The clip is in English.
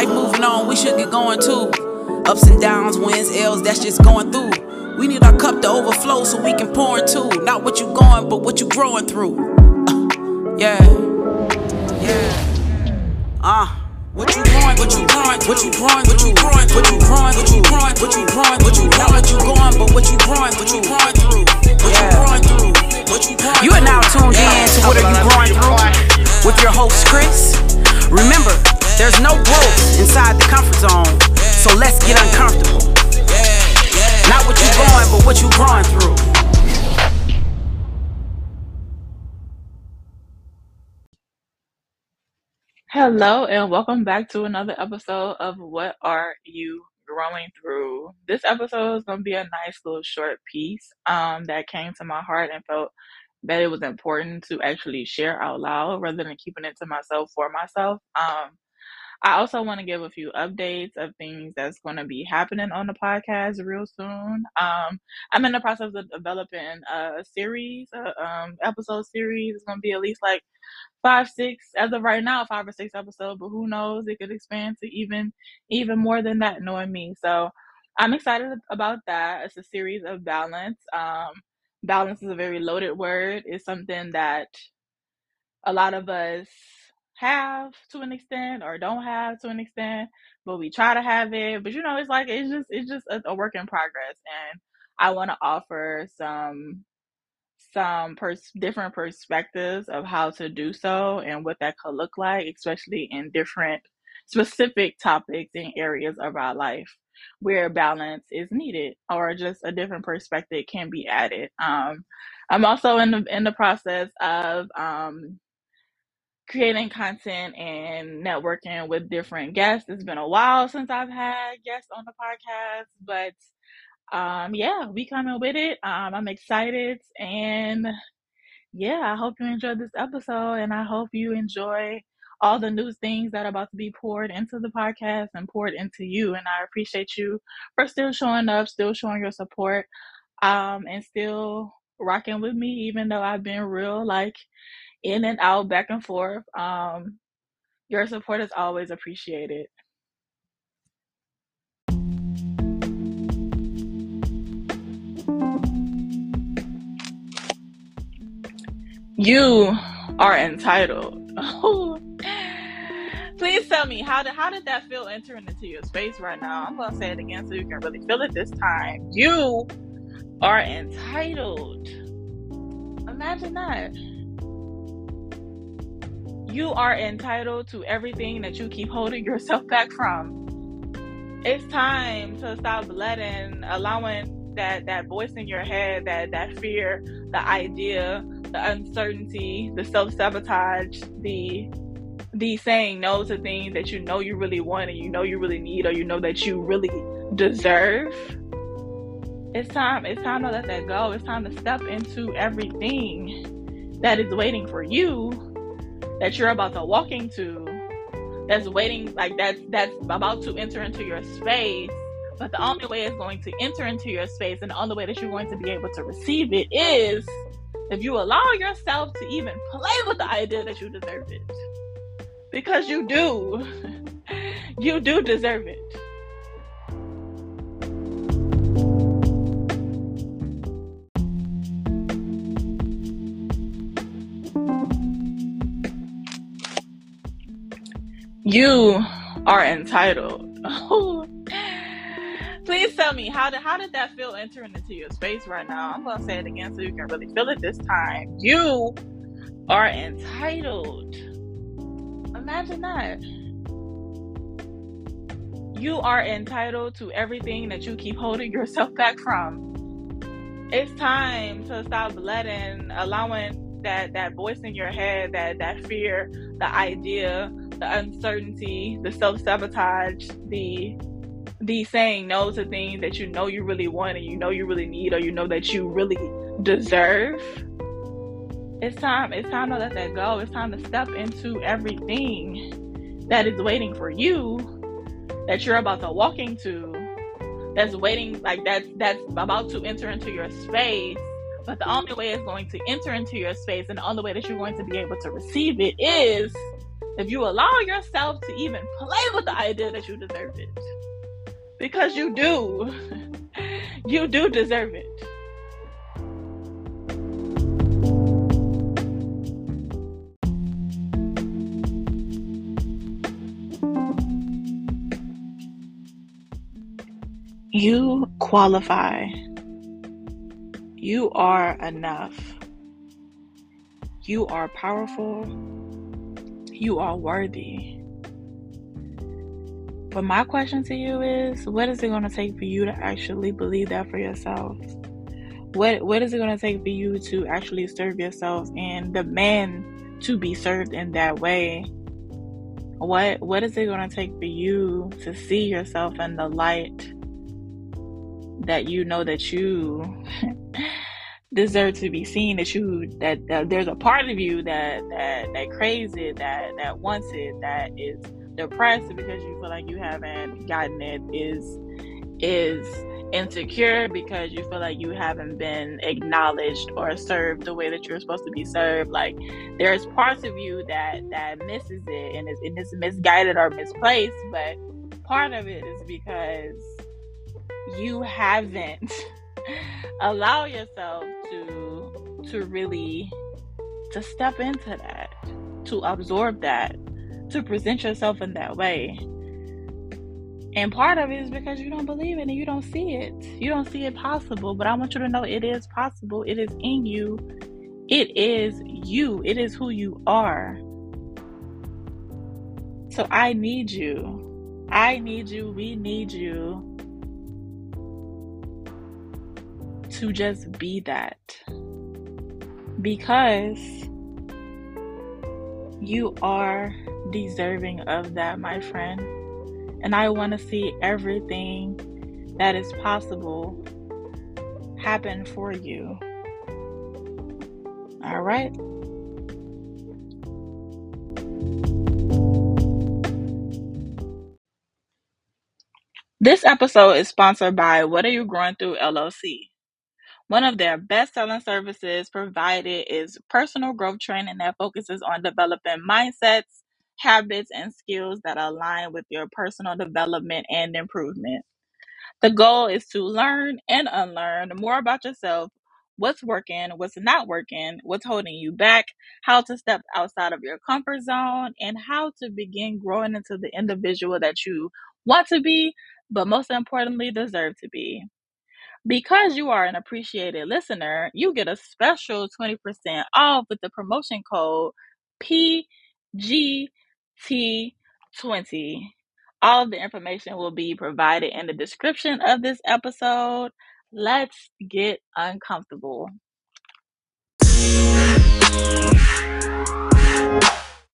Life moving on, we should get going too. Ups and downs, wins, L's, that's just going through. We need our cup to overflow so we can pour into. Not what you going, but what you growing through. What you growing, what you growing, what you growing, what you growing, what you growing, what you growing, what you growing, what you not what you going, but what you growing, what you growing through, what you growing through, what you growing. You are now tuned in to What Are You Growing Through with your host Chris. Remember, there's no growth inside the comfort zone, so let's get uncomfortable. Not what you going, but what you growing through. Hello and welcome back to another episode of What Are You Growing Through? This episode is going to be a nice little short piece that came to my heart and felt that it was important to actually share out loud rather than keeping it to myself for myself. I also want to give a few updates of things that's going to be happening on the podcast real soon. I'm in the process of developing a series, episode series. It's going to be at least like 5, 6, as of right now, 5 or 6 episodes, but who knows, it could expand to even more than that, knowing me. So I'm excited about that. It's a series of balance. Balance is a very loaded word. It's something that a lot of us have to an extent or don't have to an extent, but we try to have it. But you know, it's just a work in progress, and I want to offer some different perspectives of how to do so and what that could look like, especially in different specific topics and areas of our life where balance is needed or just a different perspective can be added. I'm also in the process of creating content and networking with different guests. It's been a while since I've had guests on the podcast, but we coming with it. I'm excited, and I hope you enjoyed this episode, and I hope you enjoy all the new things that are about to be poured into the podcast and poured into you. And I appreciate you for still showing up, still showing your support, and still rocking with me, even though I've been real, like, in and out, back and forth. Your support is always appreciated. You are entitled. Please tell me, how did that feel entering into your space right now? I'm going to say it again so you can really feel it this time. You are entitled. Imagine that. You are entitled to everything that you keep holding yourself back from. It's time to stop allowing that voice in your head, that fear, the idea, the uncertainty, the self-sabotage, the saying no to things that you know you really want and you know you really need or you know that you really deserve. It's time to let that go. It's time to step into everything that is waiting for you, that you're about to walk into, that's waiting, like that's about to enter into your space. But the only way it's going to enter into your space and the only way that you're going to be able to receive it is if you allow yourself to even play with the idea that you deserve it. Because you do. You do deserve it. You are entitled. Please tell me, how did that feel entering into your space right now? I'm going to say it again so you can really feel it this time. You are entitled. Imagine that. You are entitled to everything that you keep holding yourself back from. It's time to stop allowing that voice in your head, that fear, the idea, the uncertainty, the self-sabotage, the saying no to things that you know you really want and you know you really need or you know that you really deserve. It's time to let that go. It's time to step into everything that is waiting for you, that you're about to walk into, that's waiting, like that's about to enter into your space. But the only way it's going to enter into your space and the only way that you're going to be able to receive it is if you allow yourself to even play with the idea that you deserve it. Because you do. You do deserve it. You qualify. You are enough. You are powerful. You are worthy. But my question to you is, what is it going to take for you to actually believe that for yourself? What is it going to take for you to actually serve yourself and demand to be served in that way? What is it going to take for you to see yourself in the light that you know that you deserve to be seen, that there's a part of you that craves it, that wants it, that is depressed because you feel like you haven't gotten it, is insecure because you feel like you haven't been acknowledged or served the way that you're supposed to be served. Like, there's parts of you that misses it and it's misguided or misplaced, but part of it is because you haven't allowed yourself to really to step into that, to absorb that, to present yourself in that way. And part of it is because you don't believe it and you don't see it. You don't see it possible, but I want you to know it is possible. It is in you. It is you. It is who you are. So I need you. I need you. We need you to just be that, because you are deserving of that, my friend. And I want to see everything that is possible happen for you. All right. This episode is sponsored by What Are You Growing Through LLC. One of their best-selling services provided is personal growth training that focuses on developing mindsets, habits, and skills that align with your personal development and improvement. The goal is to learn and unlearn more about yourself, what's working, what's not working, what's holding you back, how to step outside of your comfort zone, and how to begin growing into the individual that you want to be, but most importantly, deserve to be. Because you are an appreciated listener, you get a special 20% off with the promotion code PGT20. All of the information will be provided in the description of this episode. Let's get uncomfortable.